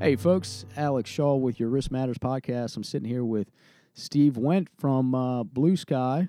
Hey, folks, Alex Shaw with your Risk Matters podcast. I'm sitting here with Steve Wendt from Blue Sky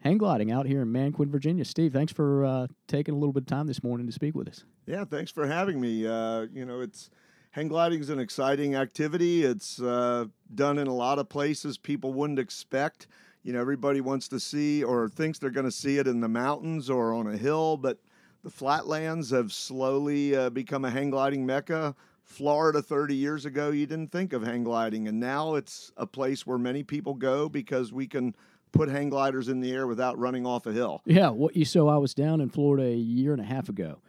Hang Gliding out here in Manquin, Virginia. Steve, thanks for taking a little bit of time this morning to speak with us. Yeah, thanks for having me. Hang gliding is an exciting activity. It's done in a lot of places people wouldn't expect. You know, everybody wants to see or thinks they're going to see it in the mountains or on a hill, but the flatlands have slowly become a hang gliding mecca. Florida 30 years ago, you didn't think of hang gliding, and now it's a place where many people go because we can put hang gliders in the air without running off a hill. Yeah, I was down in Florida a year and a half ago,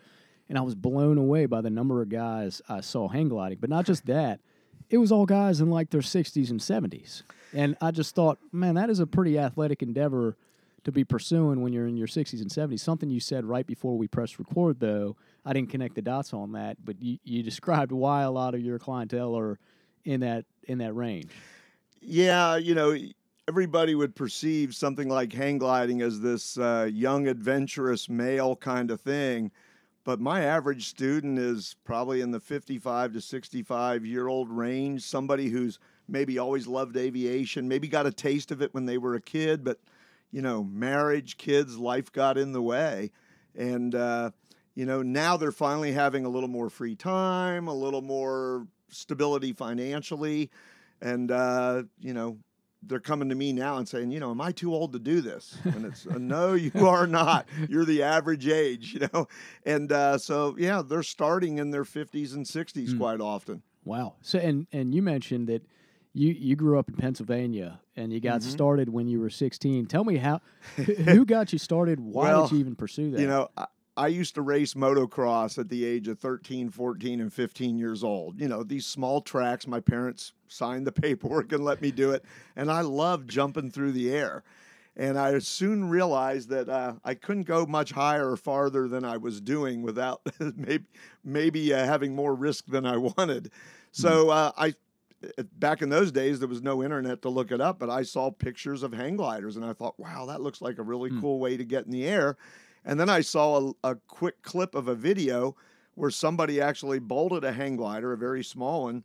and I was blown away by the number of guys I saw hang gliding. But not just that, it was all guys in like their 60s and 70s. And I just thought, man, that is a pretty athletic endeavor to be pursuing when you're in your 60s and 70s. Something you said right before we pressed record, though, I didn't connect the dots on that, but you described why a lot of your clientele are in that range. Yeah, everybody would perceive something like hang gliding as this young, adventurous male kind of thing, but my average student is probably in the 55 to 65-year-old range, somebody who's maybe always loved aviation, maybe got a taste of it when they were a kid, but marriage, kids, life got in the way. And, now they're finally having a little more free time, a little more stability financially. And, they're coming to me now and saying, am I too old to do this? And it's, no, you are not. You're the average age, And so, they're starting in their 50s and 60s quite often. Wow. So, and you mentioned that You grew up in Pennsylvania, and you got started when you were 16. Tell me who got you started? Why did you even pursue that? I used to race motocross at the age of 13, 14, and 15 years old. These small tracks, my parents signed the paperwork and let me do it, and I loved jumping through the air. And I soon realized that I couldn't go much higher or farther than I was doing without maybe having more risk than I wanted. So back in those days, there was no internet to look it up, but I saw pictures of hang gliders, and I thought, wow, that looks like a really cool way to get in the air. And then I saw a quick clip of a video where somebody actually bolted a hang glider, a very small one,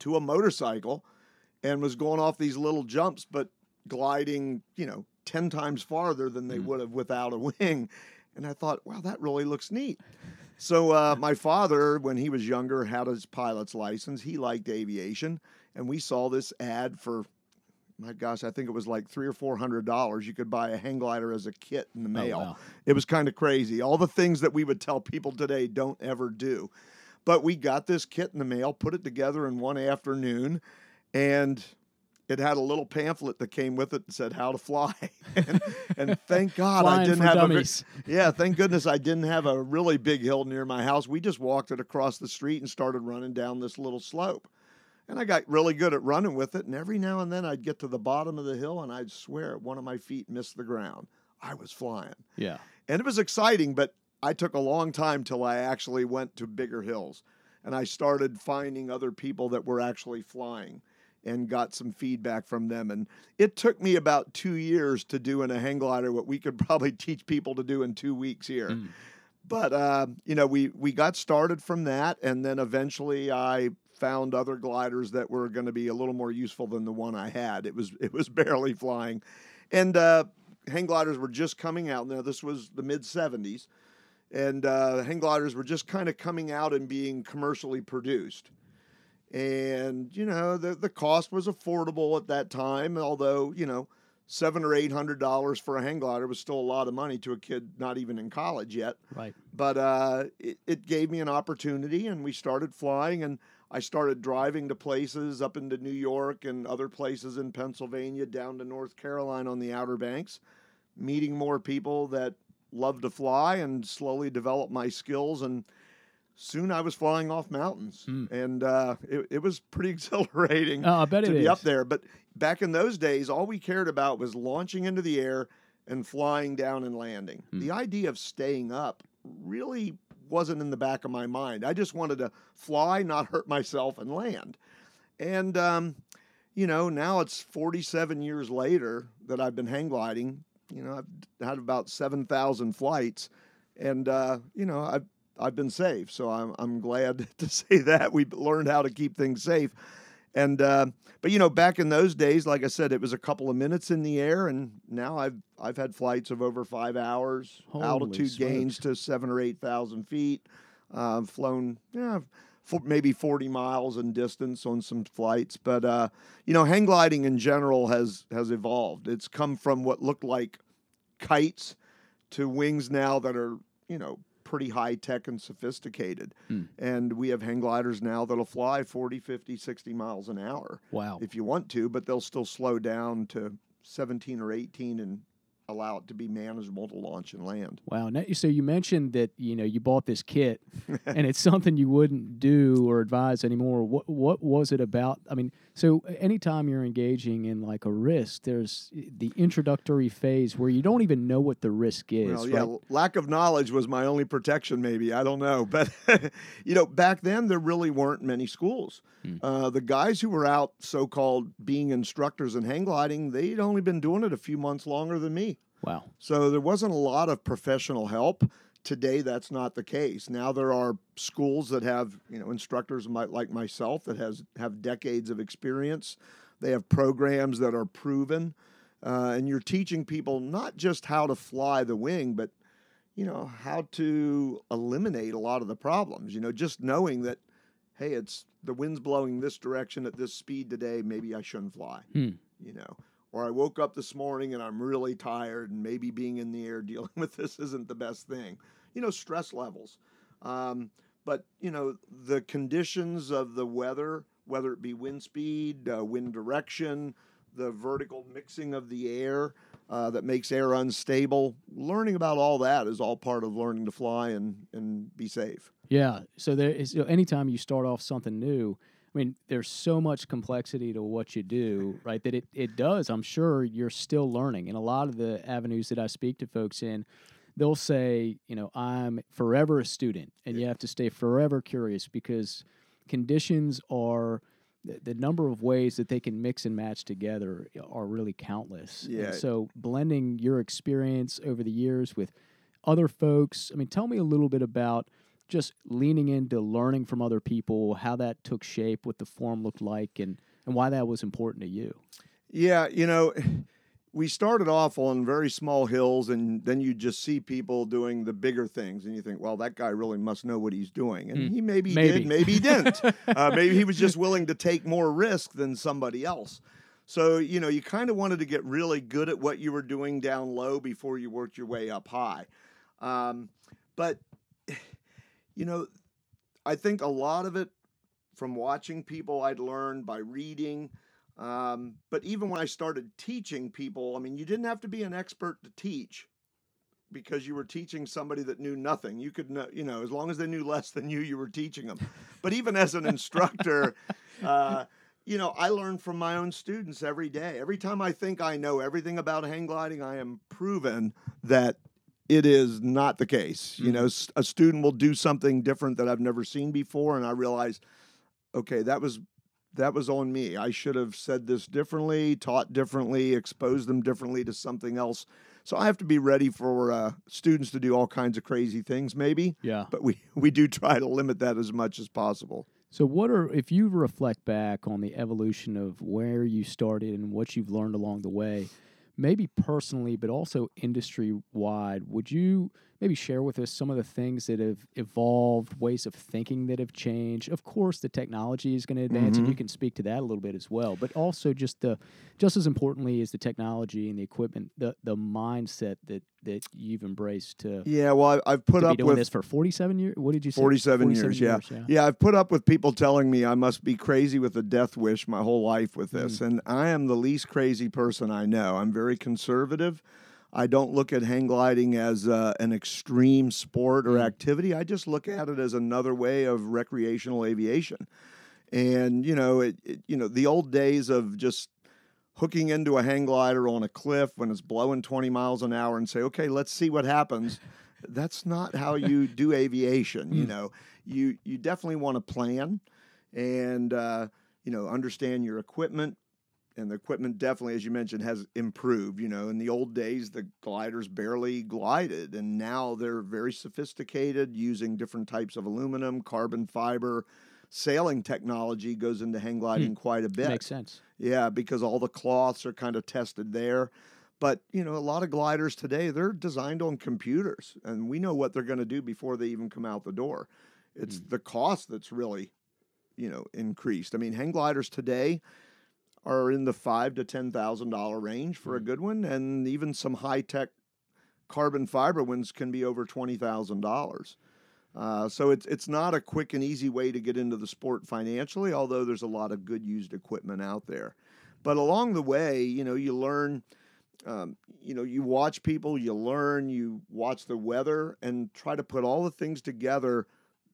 to a motorcycle and was going off these little jumps, but gliding, 10 times farther than they would have without a wing. And I thought, wow, that really looks neat. So my father, when he was younger, had his pilot's license. He liked aviation, and we saw this ad for, my gosh, I think it was like $300 or $400. You could buy a hang glider as a kit in the mail. Oh, wow. It was kind of crazy. All the things that we would tell people today don't ever do. But we got this kit in the mail, put it together in one afternoon, and it had a little pamphlet that came with it and said how to fly. and thank God I didn't have dummies. Thank goodness I didn't have a really big hill near my house. We just walked it across the street and started running down this little slope. And I got really good at running with it. And every now and then I'd get to the bottom of the hill and I'd swear one of my feet missed the ground. I was flying. Yeah. And it was exciting, but I took a long time till I actually went to bigger hills. And I started finding other people that were actually flying and got some feedback from them. And it took me about 2 years to do in a hang glider what we could probably teach people to do in 2 weeks here. But, we got started from that, and then eventually I found other gliders that were going to be a little more useful than the one I had. It was barely flying. And hang gliders were just coming out. Now, this was the mid-'70s, and hang gliders were just kind of coming out and being commercially produced. And, the cost was affordable at that time, although, $700 or $800 for a hang glider was still a lot of money to a kid not even in college yet. Right. But it gave me an opportunity, and we started flying, and I started driving to places up into New York and other places in Pennsylvania, down to North Carolina on the Outer Banks, meeting more people that loved to fly and slowly developed my skills, and soon I was flying off mountains, and it was pretty exhilarating to be up there. But back in those days, all we cared about was launching into the air and flying down and landing. The idea of staying up really wasn't in the back of my mind. I just wanted to fly, not hurt myself, and land. And, now it's 47 years later that I've been hang gliding. I've had about 7,000 flights, and, I've I've been safe, so I'm glad to say that we learned how to keep things safe. And but you know, back in those days, like I said, it was a couple of minutes in the air, and now I've had flights of over 5 hours, holy altitude smokes. Gains to 7,000 or 8,000 feet. Flown maybe 40 miles in distance on some flights, but you know, hang gliding in general has evolved. It's come from what looked like kites to wings now that are, you know, pretty high-tech and sophisticated. And we have hang gliders now that'll fly 40, 50, 60 miles an hour. Wow. If you want to, but they'll still slow down to 17 or 18 and allow it to be manageable to launch and land. Wow. Now, so you mentioned that, you know, you bought this kit, and it's something you wouldn't do or advise anymore. What was it about? I mean, so anytime you're engaging in like a risk, there's the introductory phase where you don't even know what the risk is. Well, yeah, right? Lack of knowledge was my only protection, maybe. I don't know. But, you know, back then there really weren't many schools. The guys who were out so-called being instructors in hang gliding, they'd only been doing it a few months longer than me. Wow. So there wasn't a lot of professional help. Today, that's not the case. Now there are schools that have, you know, instructors like myself that have decades of experience. They have programs that are proven. And you're teaching people not just how to fly the wing, but, you know, how to eliminate a lot of the problems. You know, just knowing that, hey, it's the wind's blowing this direction at this speed today, maybe I shouldn't fly, you know. Or I woke up this morning and I'm really tired, and maybe being in the air dealing with this isn't the best thing. You know, stress levels. But, you know, the conditions of the weather, whether it be wind speed, wind direction, the vertical mixing of the air that makes air unstable, learning about all that is all part of learning to fly and be safe. Yeah. So there is, you know, anytime you start off something new, I mean, there's so much complexity to what you do, right, that it does. I'm sure you're still learning. And a lot of the avenues that I speak to folks in, they'll say, you know, I'm forever a student, and you have to stay forever curious because conditions are the number of ways that they can mix and match together are really countless. Yeah. And so blending your experience over the years with other folks, I mean, tell me a little bit about just leaning into learning from other people, how that took shape, what the form looked like, and why that was important to you. Yeah, you know, we started off on very small hills, and then you just see people doing the bigger things, and you think, well, that guy really must know what he's doing. And he maybe did, maybe he didn't. Maybe he was just willing to take more risk than somebody else. So, you know, you kind of wanted to get really good at what you were doing down low before you worked your way up high. But you know, I think a lot of it from watching people I'd learned by reading. But even when I started teaching people, I mean, you didn't have to be an expert to teach because you were teaching somebody that knew nothing. You could know, you know, as long as they knew less than you were teaching them. But even as an instructor, you know, I learn from my own students every day. Every time I think I know everything about hang gliding, I am proven that it is not the case. You know, a student will do something different that I've never seen before, and I realize, okay, that was on me. I should have said this differently, taught differently, exposed them differently to something else. So I have to be ready for students to do all kinds of crazy things, maybe. Yeah. But we do try to limit that as much as possible. So if you reflect back on the evolution of where you started and what you've learned along the way, maybe personally, but also industry-wide, would you maybe share with us some of the things that have evolved, ways of thinking that have changed? Of course, the technology is going to advance, and you can speak to that a little bit as well. But also, just as importantly as the technology and the equipment, the mindset that you've embraced to. Yeah, well, I've put up with this for 47 years. What did you say? 47 years. Yeah, I've put up with people telling me I must be crazy with a death wish my whole life with this, and I am the least crazy person I know. I'm very conservative. I don't look at hang gliding as an extreme sport or activity. I just look at it as another way of recreational aviation. And you know, the old days of just hooking into a hang glider on a cliff when it's blowing 20 miles an hour and say, okay, let's see what happens. That's not how you do aviation. You know, you definitely want to plan and, you know, understand your equipment, and the equipment definitely, as you mentioned, has improved. You know, in the old days, the gliders barely glided, and now they're very sophisticated, using different types of aluminum, carbon fiber. Sailing technology goes into hang gliding quite a bit. Makes sense. Yeah, because all the cloths are kind of tested there. But, you know, a lot of gliders today, they're designed on computers, and we know what they're going to do before they even come out the door. It's the cost that's really, you know, increased. I mean, hang gliders today are in the $5,000 to $10,000 range for a good one, and even some high-tech carbon fiber ones can be over $20,000. So it's not a quick and easy way to get into the sport financially, although there's a lot of good used equipment out there. But along the way, you know, you learn... you know, you watch people, you learn, you watch the weather, and try to put all the things together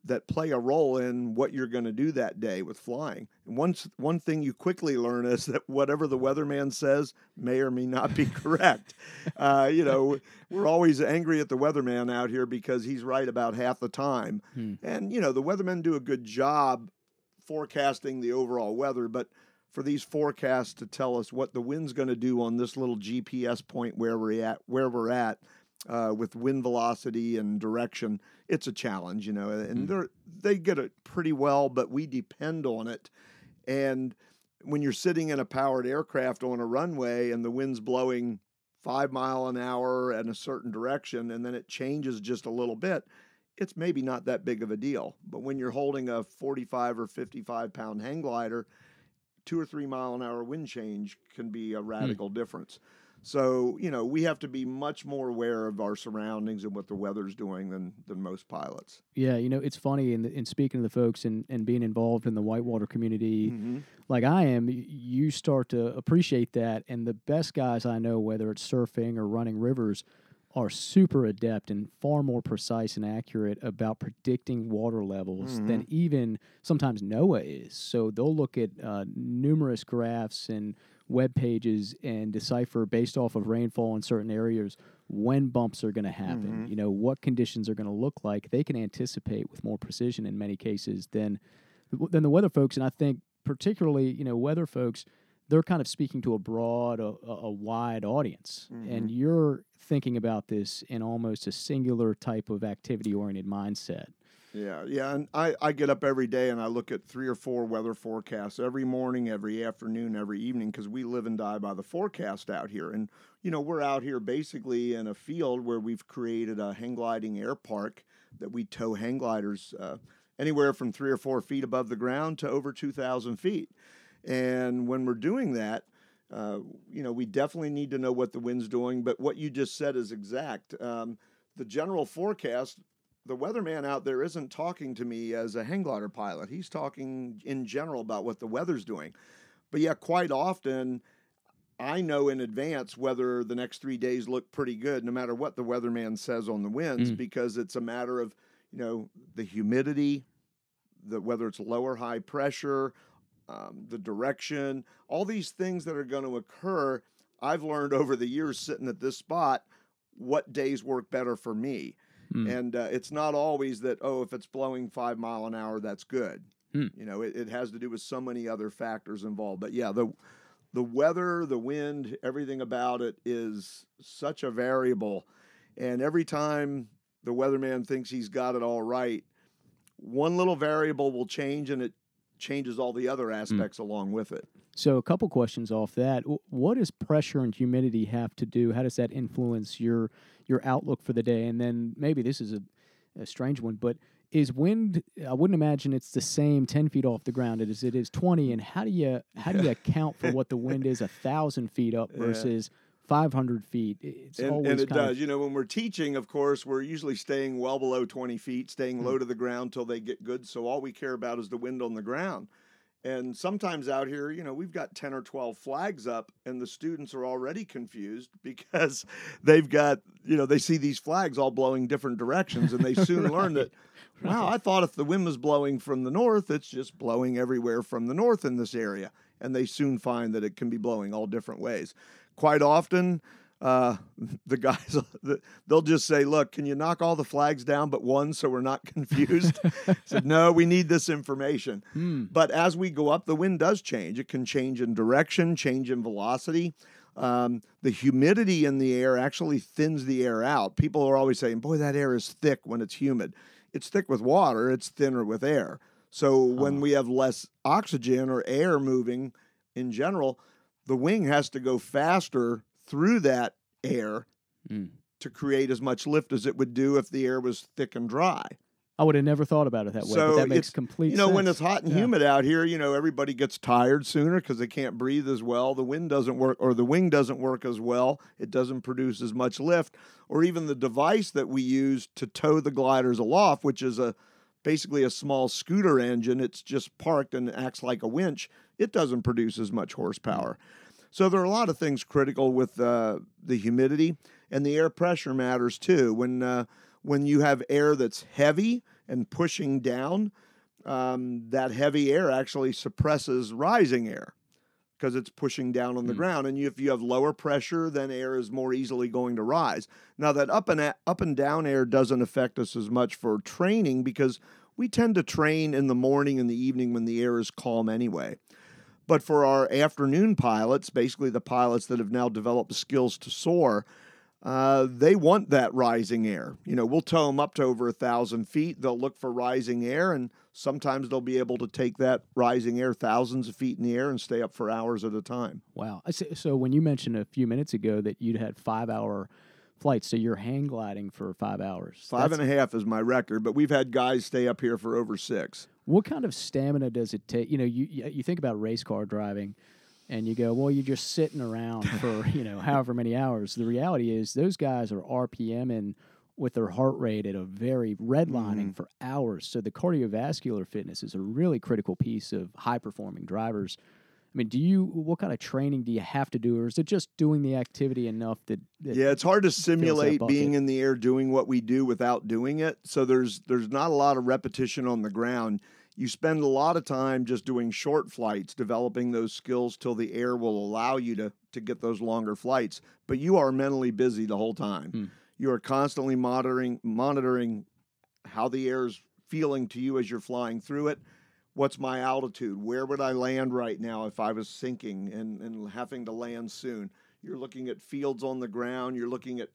that play a role in what you're going to do that day with flying. And one thing you quickly learn is that whatever the weatherman says may or may not be correct. You know, we're always angry at the weatherman out here because he's right about half the time. And, you know, the weathermen do a good job forecasting the overall weather, but for these forecasts to tell us what the wind's going to do on this little GPS point where we're at with wind velocity and direction, it's a challenge, you know, and they get it pretty well, but we depend on it. And when you're sitting in a powered aircraft on a runway and the wind's blowing 5 miles an hour in a certain direction, and then it changes just a little bit, it's maybe not that big of a deal. But when you're holding a 45 or 55 pound hang glider, 2 or 3 mile an hour wind change can be a radical difference. So, you know, we have to be much more aware of our surroundings and what the weather's doing than most pilots. Yeah, you know, it's funny, in speaking to the folks and being involved in the whitewater community like I am, you start to appreciate that. And the best guys I know, whether it's surfing or running rivers, are super adept and far more precise and accurate about predicting water levels than even sometimes NOAA is. So they'll look at numerous graphs and web pages and decipher based off of rainfall in certain areas when bumps are going to happen, you know, what conditions are going to look like. They can anticipate with more precision in many cases than the weather folks. And I think particularly, you know, weather folks, they're kind of speaking to a broad, a wide audience. And you're thinking about this in almost a singular type of activity-oriented mindset. Yeah, and I get up every day and I look at 3 or 4 weather forecasts every morning, every afternoon, every evening, because we live and die by the forecast out here. And, you know, we're out here basically in a field where we've created a hang gliding air park that we tow hang gliders anywhere from 3 or 4 feet above the ground to over 2,000 feet. And when we're doing that, you know, we definitely need to know what the wind's doing. But what you just said is exact. The general forecast, the weatherman out there isn't talking to me as a hang glider pilot. He's talking in general about what the weather's doing. But, yeah, quite often I know in advance whether the next 3 days look pretty good, no matter what the weatherman says on the winds, because it's a matter of, you know, the humidity, whether it's low or high pressure, the direction, all these things that are going to occur. I've learned over the years sitting at this spot what days work better for me. And it's not always that, oh, if it's blowing 5 miles an hour, that's good. You know, it has to do with so many other factors involved. But, yeah, the weather, the wind, everything about it is such a variable. And every time the weatherman thinks he's got it all right, one little variable will change, and it changes all the other aspects along with it. So a couple questions off that. What does pressure and humidity have to do? How does that influence your outlook for the day? And then maybe this is a strange one, but is wind, I wouldn't imagine it's the same 10 feet off the ground as it is 20. And how do you account for what the wind is 1,000 feet up versus 500 feet? It does. You know, when we're teaching, of course, we're usually staying well below 20 feet, staying low to the ground till they get good. So all we care about is the wind on the ground. And sometimes out here, you know, we've got 10 or 12 flags up and the students are already confused because they've got, you know, they see these flags all blowing different directions and they soon learn that, wow, I thought if the wind was blowing from the north, it's just blowing everywhere from the north in this area. And they soon find that it can be blowing all different ways. Quite often, the guys, they'll just say, look, can you knock all the flags down but one so we're not confused? Said, no, we need this information. Hmm. But as we go up, the wind does change. It can change in direction, change in velocity. The humidity in the air actually thins the air out. People are always saying, boy, that air is thick when it's humid. It's thick with water. It's thinner with air. So when we have less oxygen or air moving in general, the wing has to go faster through that air to create as much lift as it would do if the air was thick and dry. I would have never thought about it that way, so but that makes complete sense. You know, when it's hot and humid out here, you know, everybody gets tired sooner because they can't breathe as well. The wind doesn't work, or the wing doesn't work as well. It doesn't produce as much lift, or even the device that we use to tow the gliders aloft, which is basically a small scooter engine. It's just parked and acts like a winch. It doesn't produce as much horsepower. So there are a lot of things critical with the humidity, and the air pressure matters too. When you have air that's heavy and pushing down, that heavy air actually suppresses rising air because it's pushing down on the ground. And if you have lower pressure, then air is more easily going to rise. Now that up and down air doesn't affect us as much for training because we tend to train in the morning and the evening when the air is calm anyway. But for our afternoon pilots, basically the pilots that have now developed the skills to soar, they want that rising air. You know, we'll tow them up to over 1,000 feet. They'll look for rising air, and sometimes they'll be able to take that rising air thousands of feet in the air and stay up for hours at a time. Wow. So when you mentioned a few minutes ago that you'd had 5-hour flights, so you're hang gliding for 5 hours. Five and a half is my record, but we've had guys stay up here for over 6. What kind of stamina does it take? You know, you think about race car driving, and you go, well, you're just sitting around for, you know, however many hours. The reality is those guys are RPMing with their heart rate at a very redlining for hours. So the cardiovascular fitness is a really critical piece of high-performing drivers. I mean, what kind of training do you have to do, or is it just doing the activity enough that yeah, it's hard to simulate being in the air doing what we do without doing it. So there's not a lot of repetition on the ground. You spend a lot of time just doing short flights, developing those skills till the air will allow you to get those longer flights. But you are mentally busy the whole time. You are constantly monitoring how the air is feeling to you as you're flying through it. What's my altitude? Where would I land right now if I was sinking and having to land soon? You're looking at fields on the ground. You're looking at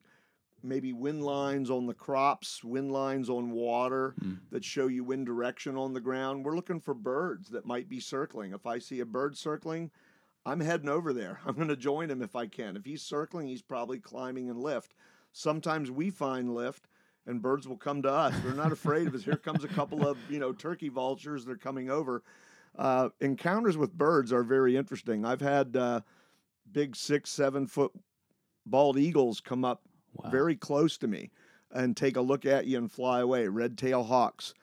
maybe wind lines on the crops, wind lines on water that show you wind direction on the ground. We're looking for birds that might be circling. If I see a bird circling, I'm heading over there. I'm going to join him if I can. If he's circling, he's probably climbing and lift. Sometimes we find lift, and birds will come to us. They're not afraid of us. Here comes a couple of, you know, turkey vultures. They're coming over. Encounters with birds are very interesting. I've had big 6-7 foot bald eagles come up very close to me and take a look at you and fly away. Red-tailed hawks.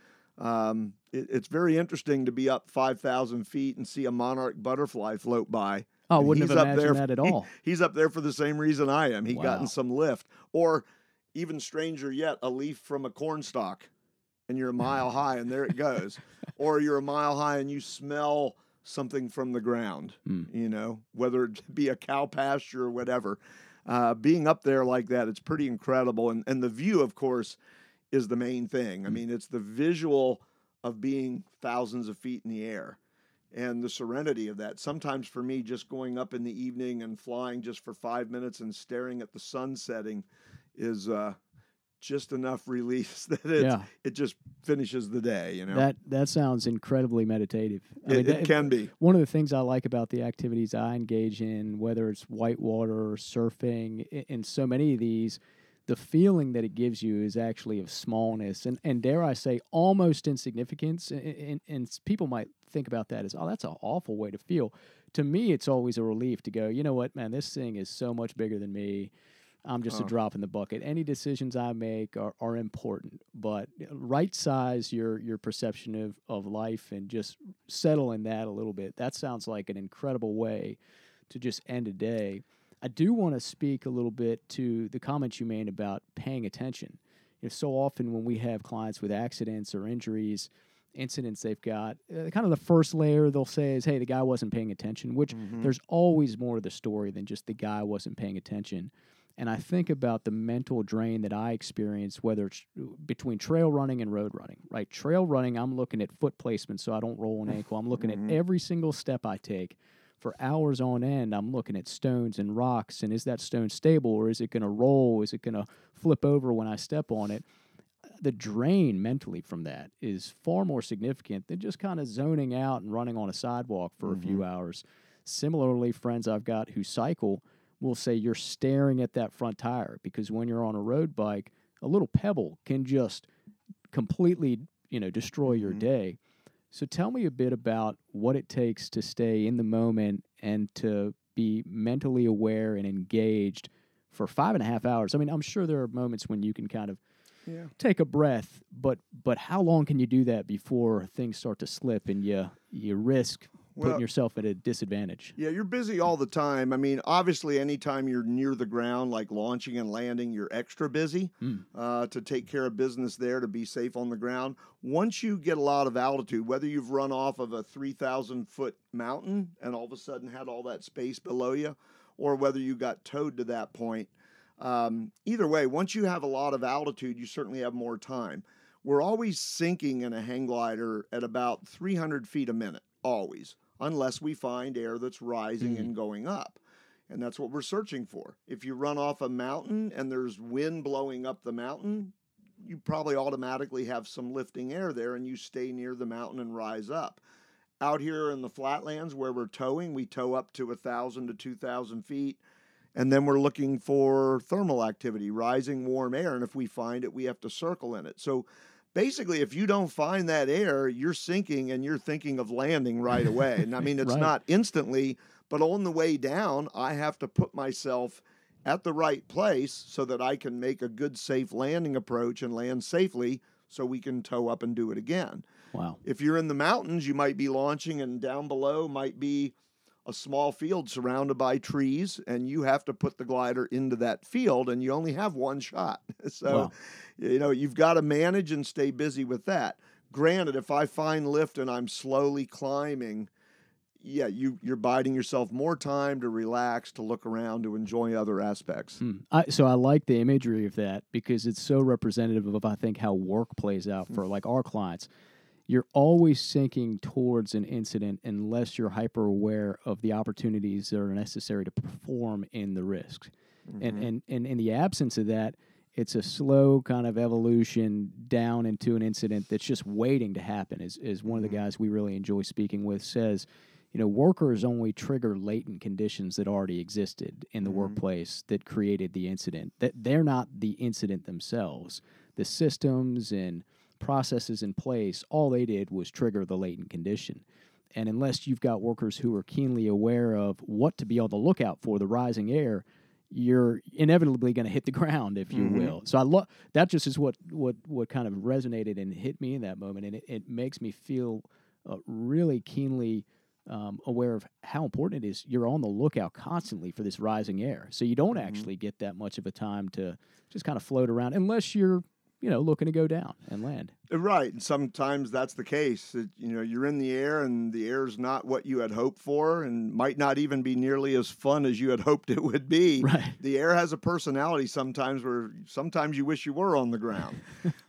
It's very interesting to be up 5,000 feet and see a monarch butterfly float by. Oh, and wouldn't have imagined that at all. He's up there for the same reason I am. He'd gotten some lift. Or even stranger yet, a leaf from a cornstalk, and you're a mile high, and there it goes. Or you're a mile high, and you smell something from the ground, you know, whether it be a cow pasture or whatever. Being up there like that, it's pretty incredible. And the view, of course, is the main thing. I mean, it's the visual of being thousands of feet in the air and the serenity of that. Sometimes for me, just going up in the evening and flying just for 5 minutes and staring at the sun setting is just enough release that it just finishes the day, you know. That sounds incredibly meditative. I mean, it can be. One of the things I like about the activities I engage in, whether it's whitewater or surfing, in so many of these, the feeling that it gives you is actually of smallness and dare I say, almost insignificance. And people might think about that as, oh, that's an awful way to feel. To me, it's always a relief to go, you know what, man, this thing is so much bigger than me. I'm just a drop in the bucket. Any decisions I make are important, but right-size your perception of life and just settle in that a little bit. That sounds like an incredible way to just end a day. I do want to speak a little bit to the comments you made about paying attention. You know, so often when we have clients with accidents or injuries, incidents they've got, kind of the first layer they'll say is, hey, the guy wasn't paying attention, which there's always more to the story than just the guy wasn't paying attention. and I think about the mental drain that I experience, whether it's between trail running and road running, right? Trail running, I'm looking at foot placement so I don't roll an ankle. I'm looking at every single step I take. For hours on end, I'm looking at stones and rocks, and is that stone stable, or is it going to roll? Is it going to flip over when I step on it? The drain mentally from that is far more significant than just kind of zoning out and running on a sidewalk for a few hours. Similarly, friends I've got who cycle will say you're staring at that front tire, because when you're on a road bike, a little pebble can just completely, you know, destroy your day. So tell me a bit about what it takes to stay in the moment and to be mentally aware and engaged for 5.5 hours. I mean, I'm sure there are moments when you can kind of take a breath, but how long can you do that before things start to slip and you risk putting yourself at a disadvantage? Yeah, you're busy all the time. I mean, obviously, anytime you're near the ground, like launching and landing, you're extra busy to take care of business there, to be safe on the ground. Once you get a lot of altitude, whether you've run off of a 3,000-foot mountain and all of a sudden had all that space below you, or whether you got towed to that point, either way, once you have a lot of altitude, you certainly have more time. We're always sinking in a hang glider at about 300 feet a minute, always, unless we find air that's rising and going up. And that's what we're searching for. If you run off a mountain and there's wind blowing up the mountain, you probably automatically have some lifting air there and you stay near the mountain and rise up. Out here in the flatlands where we're towing, we tow up to 1,000 to 2,000 feet. And then we're looking for thermal activity, rising warm air. And if we find it, we have to circle in it. So basically, if you don't find that air, you're sinking and you're thinking of landing right away. And I mean, it's not instantly, but on the way down, I have to put myself at the right place so that I can make a good, safe landing approach and land safely so we can tow up and do it again. Wow. If you're in the mountains, you might be launching and down below might be a small field surrounded by trees, and you have to put the glider into that field, and you only have one shot. So, you know, you've got to manage and stay busy with that. Granted, if I find lift and I'm slowly climbing, you're biding yourself more time to relax, to look around, to enjoy other aspects. So I like the imagery of that because it's so representative of, I think, how work plays out for like our clients. You're always sinking towards an incident unless you're hyper-aware of the opportunities that are necessary to perform in the risks. And in the absence of that, it's a slow kind of evolution down into an incident that's just waiting to happen. As one of the guys we really enjoy speaking with says, you know, workers only trigger latent conditions that already existed in the workplace that created the incident. That they're not the incident themselves. The systems and processes in place, all they did was trigger the latent condition. And unless you've got workers who are keenly aware of what to be on the lookout for, the rising air, you're inevitably going to hit the ground, if you will. So I love that. Just is what kind of resonated and hit me in that moment, and it makes me feel really keenly aware of how important it is. You're on the lookout constantly for this rising air, so you don't actually get that much of a time to just kind of float around unless you're, you know, looking to go down and land. Right. And sometimes that's the case. You know, you're in the air and the air's not what you had hoped for and might not even be nearly as fun as you had hoped it would be. Right. The air has a personality sometimes where sometimes you wish you were on the ground.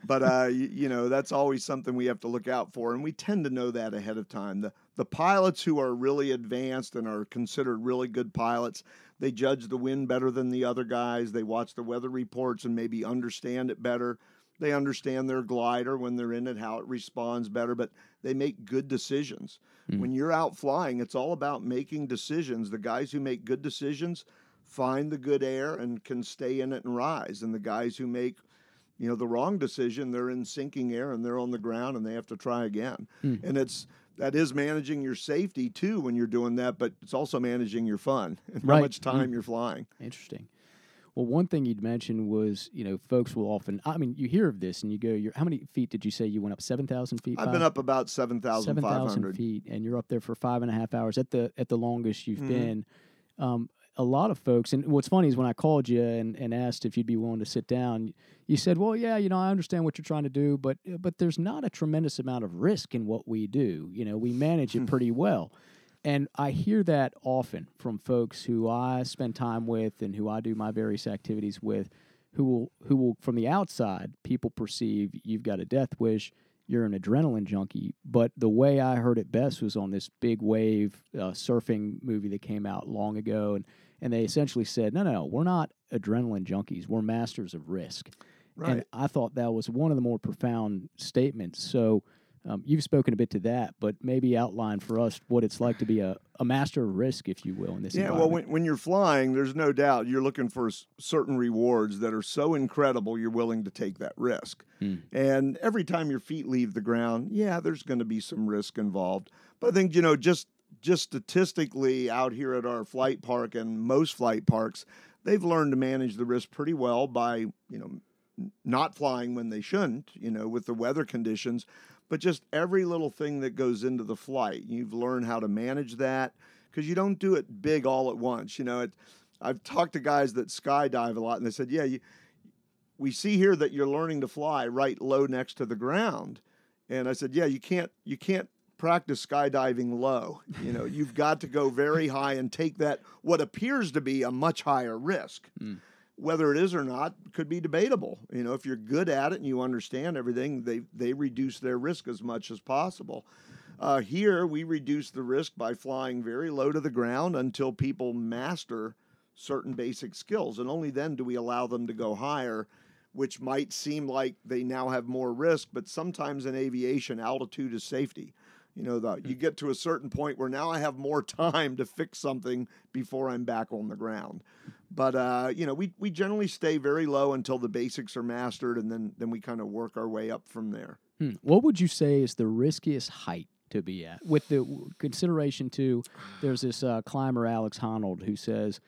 But, you know, that's always something we have to look out for. And we tend to know that ahead of time. The pilots who are really advanced and are considered really good pilots, they judge the wind better than the other guys. They watch the weather reports and maybe understand it better. They understand their glider when they're in it, how it responds better, but they make good decisions. When you're out flying, it's all about making decisions. The guys who make good decisions find the good air and can stay in it and rise. And the guys who make, you know, the wrong decision, they're in sinking air and they're on the ground and they have to try again. And that is managing your safety too when you're doing that, but it's also managing your fun and how much time you're flying. Interesting. Well, one thing you'd mentioned was, you know, folks will often, I mean, you hear of this and you go, how many feet did you say you went up? 7,000 feet? I've been up about 7,500. 7,000 feet, and you're up there for 5.5 hours at the longest you've been. A lot of folks, and what's funny is when I called you and asked if you'd be willing to sit down, you said, well, yeah, you know, I understand what you're trying to do, but there's not a tremendous amount of risk in what we do. You know, we manage it pretty well. And I hear that often from folks who I spend time with and who I do my various activities with, who will from the outside, people perceive you've got a death wish, you're an adrenaline junkie. But the way I heard it best was on this Big Wave surfing movie that came out long ago. And they essentially said, no, we're not adrenaline junkies. We're masters of risk. Right. And I thought that was one of the more profound statements. So you've spoken a bit to that, but maybe outline for us what it's like to be a master of risk, if you will, in this environment. Yeah, well, when you're flying, there's no doubt you're looking for certain rewards that are so incredible you're willing to take that risk. Mm. And every time your feet leave the ground, yeah, there's going to be some risk involved. But I think, just statistically out here at our flight park and most flight parks, they've learned to manage the risk pretty well by, not flying when they shouldn't, with the weather conditions. But just every little thing that goes into the flight, you've learned how to manage that because you don't do it big all at once. I've talked to guys that skydive a lot, and they said, yeah, we see here that you're learning to fly right low next to the ground. And I said, yeah, you can't practice skydiving low. You've got to go very high and take that, what appears to be a much higher risk. Mm. Whether it is or not could be debatable. If you're good at it and you understand everything, they reduce their risk as much as possible. Here, we reduce the risk by flying very low to the ground until people master certain basic skills. And only then do we allow them to go higher, which might seem like they now have more risk, but sometimes in aviation, altitude is safety. You get to a certain point where now I have more time to fix something before I'm back on the ground. But, we generally stay very low until the basics are mastered, and then we kind of work our way up from there. Hmm. What would you say is the riskiest height to be at? With the consideration to, there's this climber, Alex Honnold, who says,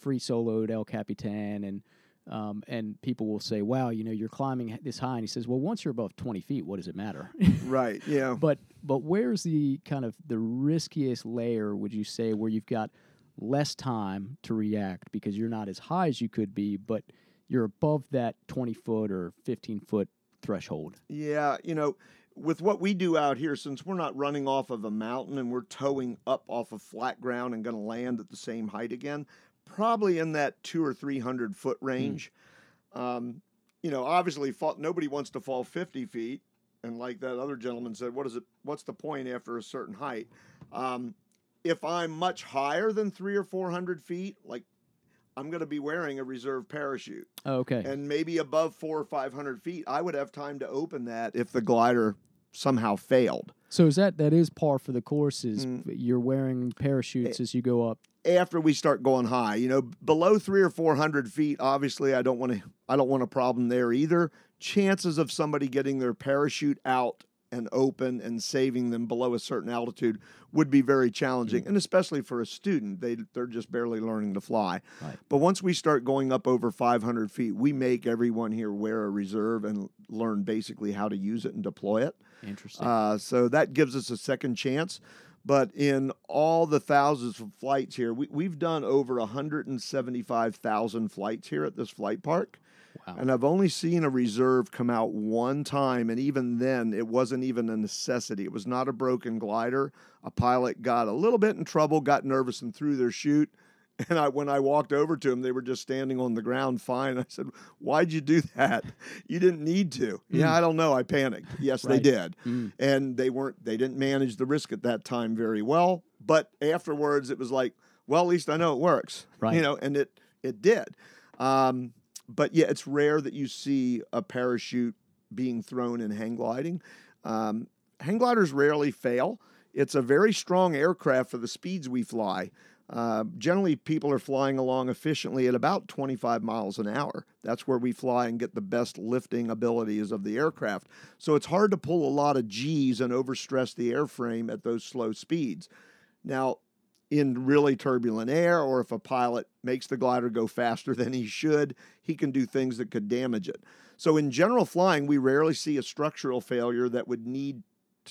free soloed El Capitan, and people will say, wow, you're climbing this high. And he says, well, once you're above 20 feet, what does it matter? Right, yeah. But where's the kind of the riskiest layer, would you say, where you've got less time to react because you're not as high as you could be, but you're above that 20-foot or 15-foot threshold? Yeah, with what we do out here, since we're not running off of a mountain and we're towing up off of flat ground and going to land at the same height again, probably in that 200 or 300-foot range. Mm. Obviously nobody wants to fall 50 feet. And like that other gentleman said, what's the point after a certain height? If I'm much higher than 300 or 400 feet, like I'm going to be wearing a reserve parachute. Oh, okay. And maybe above 400 or 500 feet, I would have time to open that if the glider somehow failed. So is that is par for the course? Is you're wearing parachutes as you go up? After we start going high, below 300 or 400 feet, obviously I don't want a problem there either. Chances of somebody getting their parachute out and open and saving them below a certain altitude would be very challenging, mm-hmm. and especially for a student. They're just barely learning to fly. Right. But once we start going up over 500 feet, we make everyone here wear a reserve and learn basically how to use it and deploy it. Interesting. So that gives us a second chance. But in all the thousands of flights here, we've done over 175,000 flights here at this flight park. Wow. And I've only seen a reserve come out one time, and even then, it wasn't even a necessity. It was not a broken glider. A pilot got a little bit in trouble, got nervous, and threw their chute. And when I walked over to them, they were just standing on the ground fine. I said, why'd you do that? You didn't need to. Mm. Yeah, I don't know. I panicked. Yes, right. They did. Mm. And they didn't manage the risk at that time very well. But afterwards, it was like, well, at least I know it works. Right. And it did. But yeah, it's rare that you see a parachute being thrown in hang gliding. Hang gliders rarely fail. It's a very strong aircraft for the speeds we fly. Generally, people are flying along efficiently at about 25 miles an hour. That's where we fly and get the best lifting abilities of the aircraft. So it's hard to pull a lot of G's and overstress the airframe at those slow speeds. Now, in really turbulent air, or if a pilot makes the glider go faster than he should, he can do things that could damage it. So in general flying, we rarely see a structural failure that would need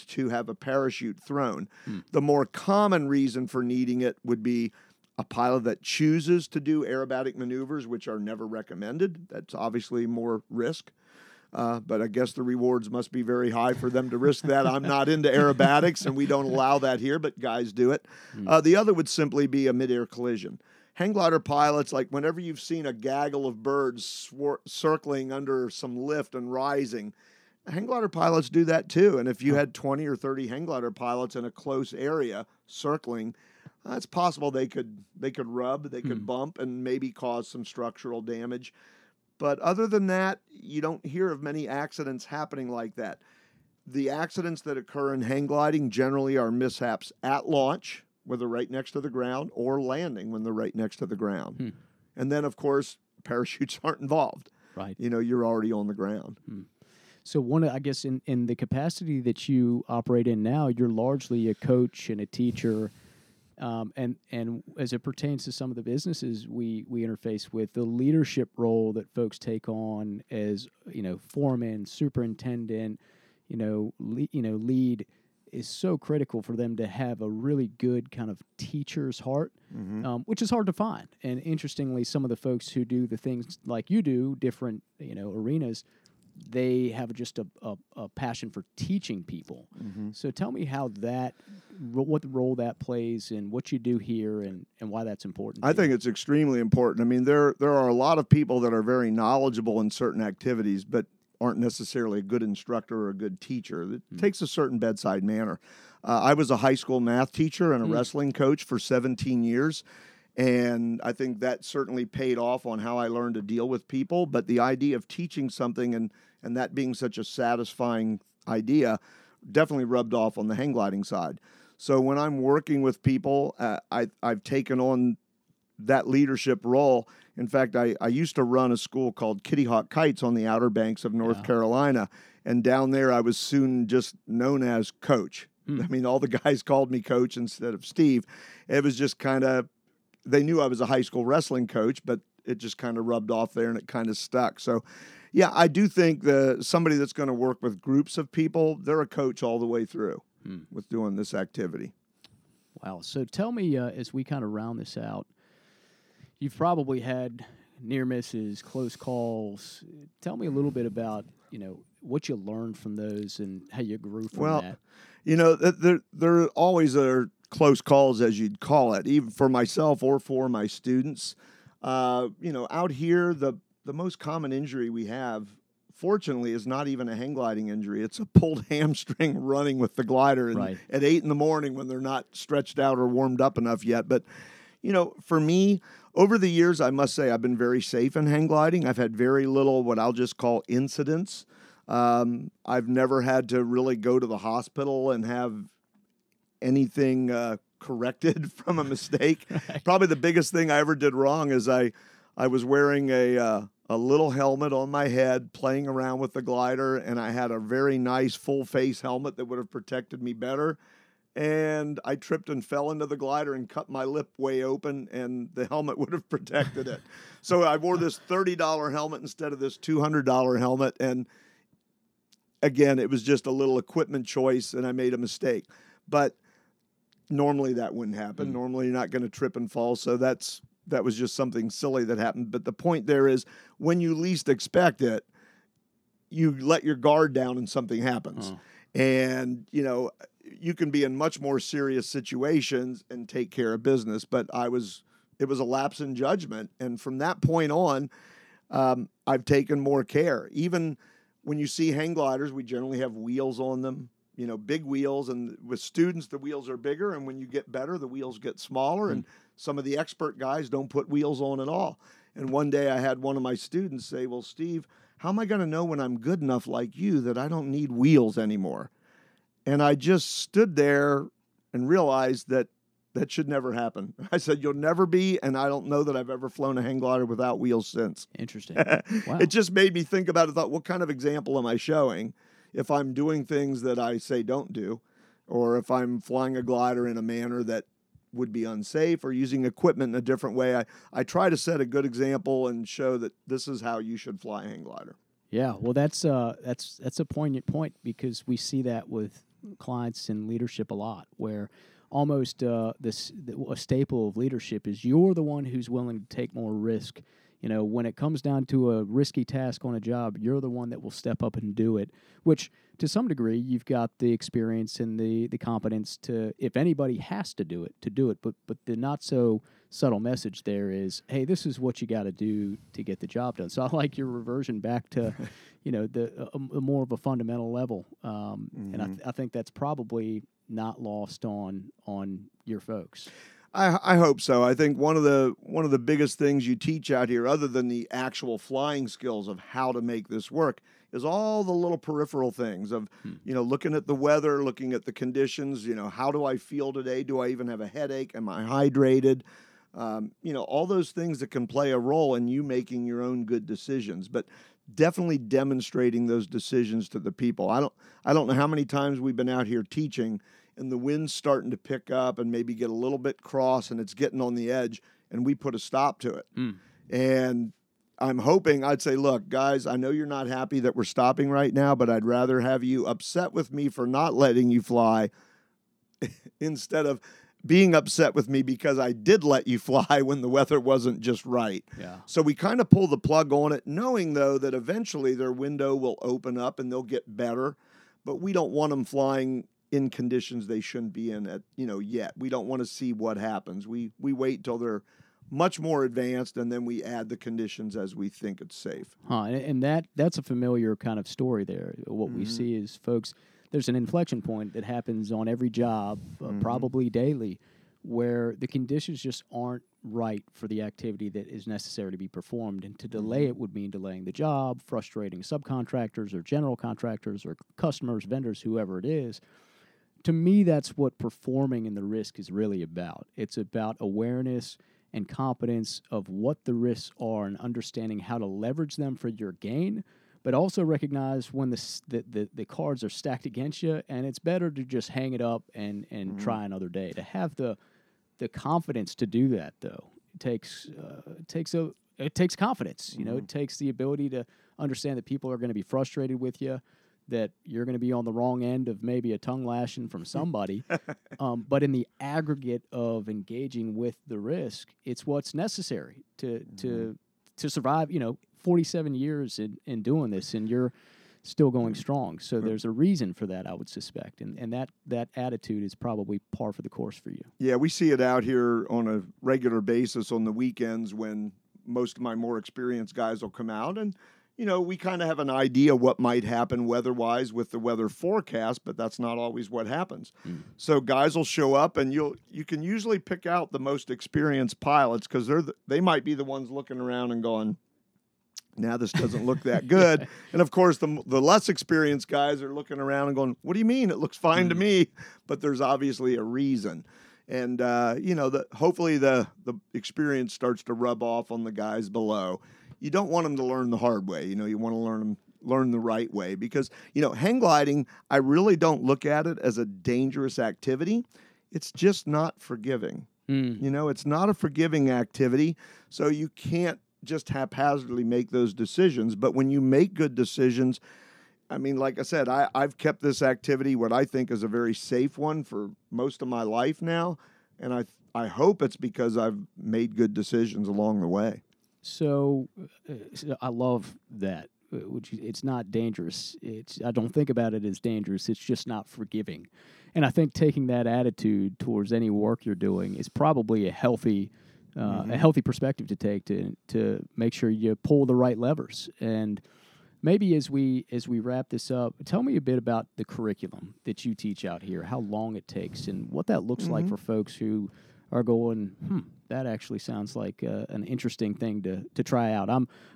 to have a parachute thrown. Mm. The more common reason for needing it would be a pilot that chooses to do aerobatic maneuvers, which are never recommended. That's obviously more risk. But I guess the rewards must be very high for them to risk that. I'm not into aerobatics, and we don't allow that here, but guys do it. The other would simply be a midair collision. Hang glider pilots, like whenever you've seen a gaggle of birds circling under some lift and rising, hang glider pilots do that too. And if you had 20 or 30 hang glider pilots in a close area circling, it's possible they could rub, they could bump, and maybe cause some structural damage. But other than that, you don't hear of many accidents happening like that. The accidents that occur in hang gliding generally are mishaps at launch, when they're right next to the ground, or landing when they're right next to the ground. And then, of course, parachutes aren't involved. Right. You know, you're already on the ground. So I guess in the capacity that you operate in now, you're largely a coach and a teacher. And as it pertains to some of the businesses we interface with, the leadership role that folks take on as, foreman, superintendent, lead is so critical for them to have a really good kind of teacher's heart, which is hard to find. And interestingly, some of the folks who do the things like you do, different, arenas, they have just a passion for teaching people. So tell me how what role that plays and what you do here and why that's important. I think it's extremely important. I mean, there are a lot of people that are very knowledgeable in certain activities but aren't necessarily a good instructor or a good teacher. It takes a certain bedside manner. I was a high school math teacher and a wrestling coach for 17 years. And I think that certainly paid off on how I learned to deal with people. But the idea of teaching something and that being such a satisfying idea definitely rubbed off on the hang gliding side. So when I'm working with people, I've taken on that leadership role. In fact, I used to run a school called Kitty Hawk Kites on the Outer Banks of North Carolina. And down there, I was soon just known as Coach. I mean, all the guys called me Coach instead of Steve. It was just kind of... They knew I was a high school wrestling coach, but it just kind of rubbed off there and it kind of stuck. So, yeah, I do think somebody that's going to work with groups of people, they're a coach all the way through with doing this activity. Wow. So tell me, as we kind of round this out, you've probably had near misses, close calls. Tell me a little bit about, what you learned from those and how you grew from that. Well, there always are close calls, as you'd call it, even for myself or for my students. Out here, the most common injury we have, fortunately, is not even a hang gliding injury. It's a pulled hamstring running with the glider at 8 a.m. when they're not stretched out or warmed up enough yet. But, for me, over the years, I must say I've been very safe in hang gliding. I've had very little what I'll just call incidents. I've never had to really go to the hospital and have anything corrected from a mistake. Right. Probably the biggest thing I ever did wrong is I was wearing a little helmet on my head, playing around with the glider, and I had a very nice full-face helmet that would have protected me better. And I tripped and fell into the glider and cut my lip way open, and the helmet would have protected it. So I wore this $30 helmet instead of this $200 helmet. And again, it was just a little equipment choice, and I made a mistake. But normally that wouldn't happen. Normally you're not going to trip and fall. So that was just something silly that happened. But the point there is when you least expect it, you let your guard down and something happens. And, you can be in much more serious situations and take care of business. But it was a lapse in judgment. And from that point on, I've taken more care. Even when you see hang gliders, we generally have wheels on them. Big wheels, and with students, the wheels are bigger, and when you get better, the wheels get smaller, and some of the expert guys don't put wheels on at all. And one day I had one of my students say, well, Steve, how am I going to know when I'm good enough like you that I don't need wheels anymore? And I just stood there and realized that should never happen. I said, you'll never be, and I don't know that I've ever flown a hang glider without wheels since. Interesting. Wow. It just made me think about it, thought, what kind of example am I showing? If I'm doing things that I say don't do, or if I'm flying a glider in a manner that would be unsafe or using equipment in a different way, I try to set a good example and show that this is how you should fly a hang glider. Yeah, well, that's a poignant point because we see that with clients in leadership a lot, where almost a staple of leadership is you're the one who's willing to take more risk. You know, when it comes down to a risky task on a job, you're the one that will step up and do it, which to some degree, you've got the experience and the competence to, if anybody has to do it, But the not so subtle message there is, hey, this is what you got to do to get the job done. So I like your reversion back to, you know, the more of a fundamental level. And I think that's probably not lost on your folks. I hope so. I think one of the biggest things you teach out here, other than the actual flying skills of how to make this work, is all the little peripheral things of, you know, looking at the weather, looking at the conditions, you know, how do I feel today? Do I even have a headache? Am I hydrated? You know, all those things that can play a role in you making your own good decisions, but definitely demonstrating those decisions to the people. I don't know how many times we've been out here teaching and the wind's starting to pick up and maybe get a little bit cross and it's getting on the edge and we put a stop to it. And I'm hoping, I'd say, look, guys, I know you're not happy that we're stopping right now, but I'd rather have you upset with me for not letting you fly instead of being upset with me because I did let you fly when the weather wasn't just right. Yeah. So we kind of pull the plug on it, knowing, though, that eventually their window will open up and they'll get better, but we don't want them flying in conditions they shouldn't be in at, you know, yet. We don't want to see what happens. We wait till they're much more advanced, and then we add the conditions as we think it's safe. And that's a familiar kind of story there. What we see is, folks, there's an inflection point that happens on every job, probably daily, where the conditions just aren't right for the activity that is necessary to be performed. And to delay it would mean delaying the job, frustrating subcontractors or general contractors or customers, vendors, whoever it is. To me, that's what performing in the risk is really about. It's about awareness and competence of what the risks are and understanding how to leverage them for your gain, but also recognize when the cards are stacked against you, and it's better to just hang it up and try another day. To have the confidence to do that, though, it takes confidence. You know, it takes the ability to understand that people are going to be frustrated with you, that you're going to be on the wrong end of maybe a tongue lashing from somebody. But in the aggregate of engaging with the risk, it's what's necessary to survive, you know, 47 years in doing this, and you're still going strong. So there's a reason for that, I would suspect. And that attitude is probably par for the course for you. Yeah, we see it out here on a regular basis on the weekends when most of my more experienced guys will come out, and you know, we kind of have an idea what might happen weather-wise with the weather forecast, but that's not always what happens. So guys will show up, and you can usually pick out the most experienced pilots because they might be the ones looking around and going, now this doesn't look that good. Yeah. And, of course, the less experienced guys are looking around and going, what do you mean? It looks fine to me, but there's obviously a reason. And, you know, hopefully the experience starts to rub off on the guys below. You don't want them to learn the hard way. You know, you want to learn the right way because, you know, hang gliding, I really don't look at it as a dangerous activity. It's just not forgiving. You know, it's not a forgiving activity, so you can't just haphazardly make those decisions. But when you make good decisions, I mean, like I said, I've kept this activity, what I think is a very safe one, for most of my life now, and I hope it's because I've made good decisions along the way. So I love that. It's not dangerous. I don't think about it as dangerous. It's just not forgiving. And I think taking that attitude towards any work you're doing is probably a healthy perspective to take to make sure you pull the right levers. And maybe as we wrap this up, tell me a bit about the curriculum that you teach out here, how long it takes, and what that looks like for folks who are going, that actually sounds like an interesting thing to try out.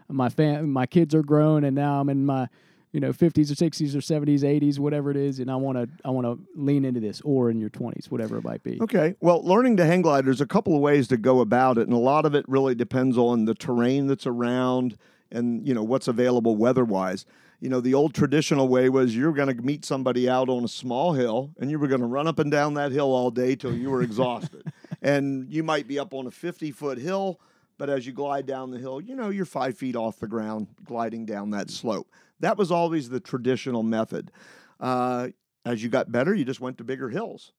My kids are grown, and now I'm in my, you know, 50s or 60s or 70s, 80s, whatever it is, and I want to lean into this, or in your 20s, whatever it might be. Okay. Well, learning to hang glide, there's a couple of ways to go about it, and a lot of it really depends on the terrain that's around and, you know, what's available weather-wise. You know, the old traditional way was you're going to meet somebody out on a small hill, and you were going to run up and down that hill all day till you were exhausted. And you might be up on a 50-foot hill, but as you glide down the hill, you know, you're 5 feet off the ground gliding down that slope. That was always the traditional method. As you got better, you just went to bigger hills.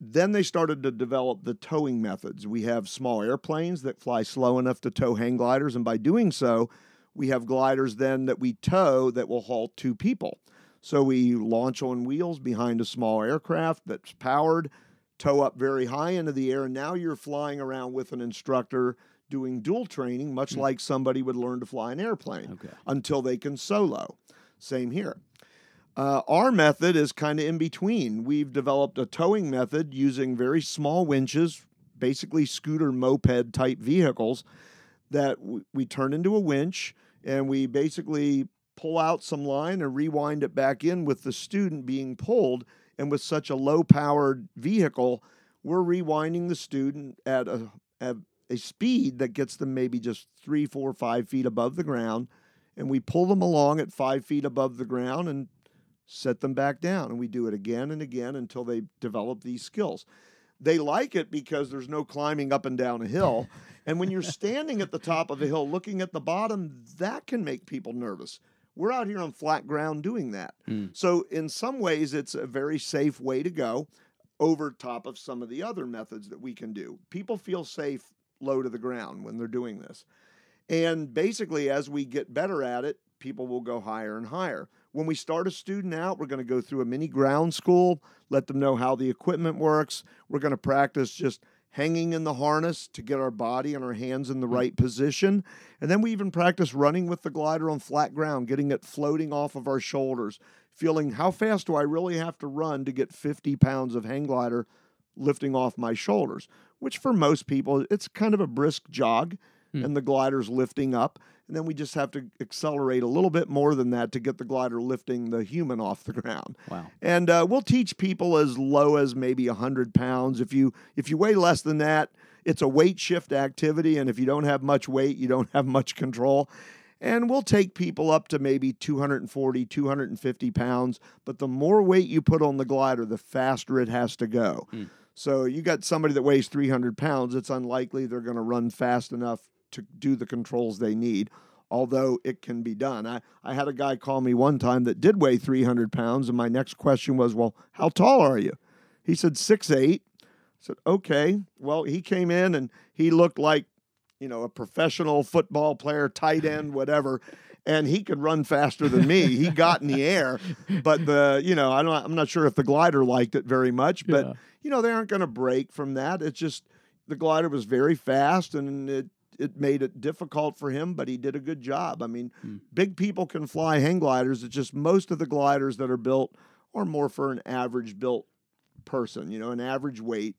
Then they started to develop the towing methods. We have small airplanes that fly slow enough to tow hang gliders, and by doing so, we have gliders then that we tow that will haul two people. So we launch on wheels behind a small aircraft that's powered, tow up very high into the air, and now you're flying around with an instructor doing dual training, much like somebody would learn to fly an airplane until they can solo. Same here. Our method is kind of in between. We've developed a towing method using very small winches, basically scooter moped type vehicles that we turn into a winch, and we basically pull out some line and rewind it back in with the student being pulled. And with such a low powered vehicle, we're rewinding the student at a speed that gets them maybe just 3, 4, 5 feet above the ground. And we pull them along at 5 feet above the ground and set them back down, and we do it again and again until they develop these skills. They like it because there's no climbing up and down a hill, and when you're standing at the top of a hill looking at the bottom, that can make people nervous. We're out here on flat ground doing that. So in some ways, it's a very safe way to go over top of some of the other methods that we can do. People feel safe low to the ground when they're doing this. And basically, as we get better at it, people will go higher and higher. When we start a student out, we're going to go through a mini ground school, let them know how the equipment works. We're going to practice just hanging in the harness to get our body and our hands in the right position. And then we even practice running with the glider on flat ground, getting it floating off of our shoulders, feeling how fast do I really have to run to get 50 pounds of hang glider lifting off my shoulders, which for most people, it's kind of a brisk jog. And the glider's lifting up, and then we just have to accelerate a little bit more than that to get the glider lifting the human off the ground. Wow! And we'll teach people as low as maybe 100 pounds. If you weigh less than that, it's a weight shift activity, and if you don't have much weight, you don't have much control. And we'll take people up to maybe 240, 250 pounds, but the more weight you put on the glider, the faster it has to go. So you got somebody that weighs 300 pounds, it's unlikely they're going to run fast enough to do the controls they need, although it can be done. I had a guy call me one time that did weigh 300 pounds, and my next question was, well, how tall are you? He said, 6'8". I said, okay. Well, he came in, and he looked like, a professional football player, tight end, whatever, and he could run faster than me. He got in the air, but I'm not sure if the glider liked it very much, but, they aren't going to break from that. It's just the glider was very fast, and it made it difficult for him, but he did a good job. I mean, big people can fly hang gliders. It's just most of the gliders that are built are more for an average built person, an average weight,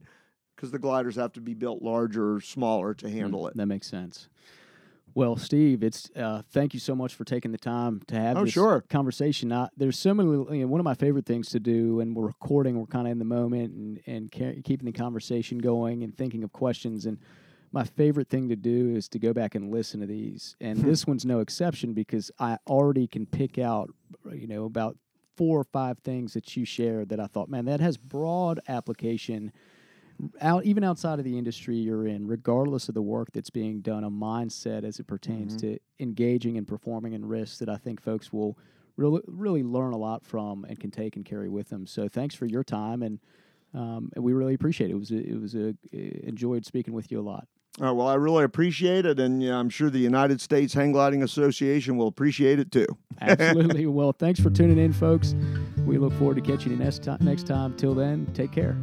because the gliders have to be built larger or smaller to handle it. That makes sense. Well, Steve, it's thank you so much for taking the time to have this conversation. There's so many, one of my favorite things to do, and we're recording, we're kind of in the moment and keeping the conversation going and thinking of questions. And my favorite thing to do is to go back and listen to these. And this one's no exception, because I already can pick out, about 4 or 5 things that you shared that I thought, man, that has broad application even outside of the industry you're in, regardless of the work that's being done, a mindset as it pertains to engaging and performing in risks that I think folks will really, really learn a lot from and can take and carry with them. So thanks for your time, and we really appreciate it. Enjoyed speaking with you a lot. Well, I really appreciate it, and I'm sure the United States Hang Gliding Association will appreciate it, too. Absolutely. Well, thanks for tuning in, folks. We look forward to catching you next time. Till then, take care.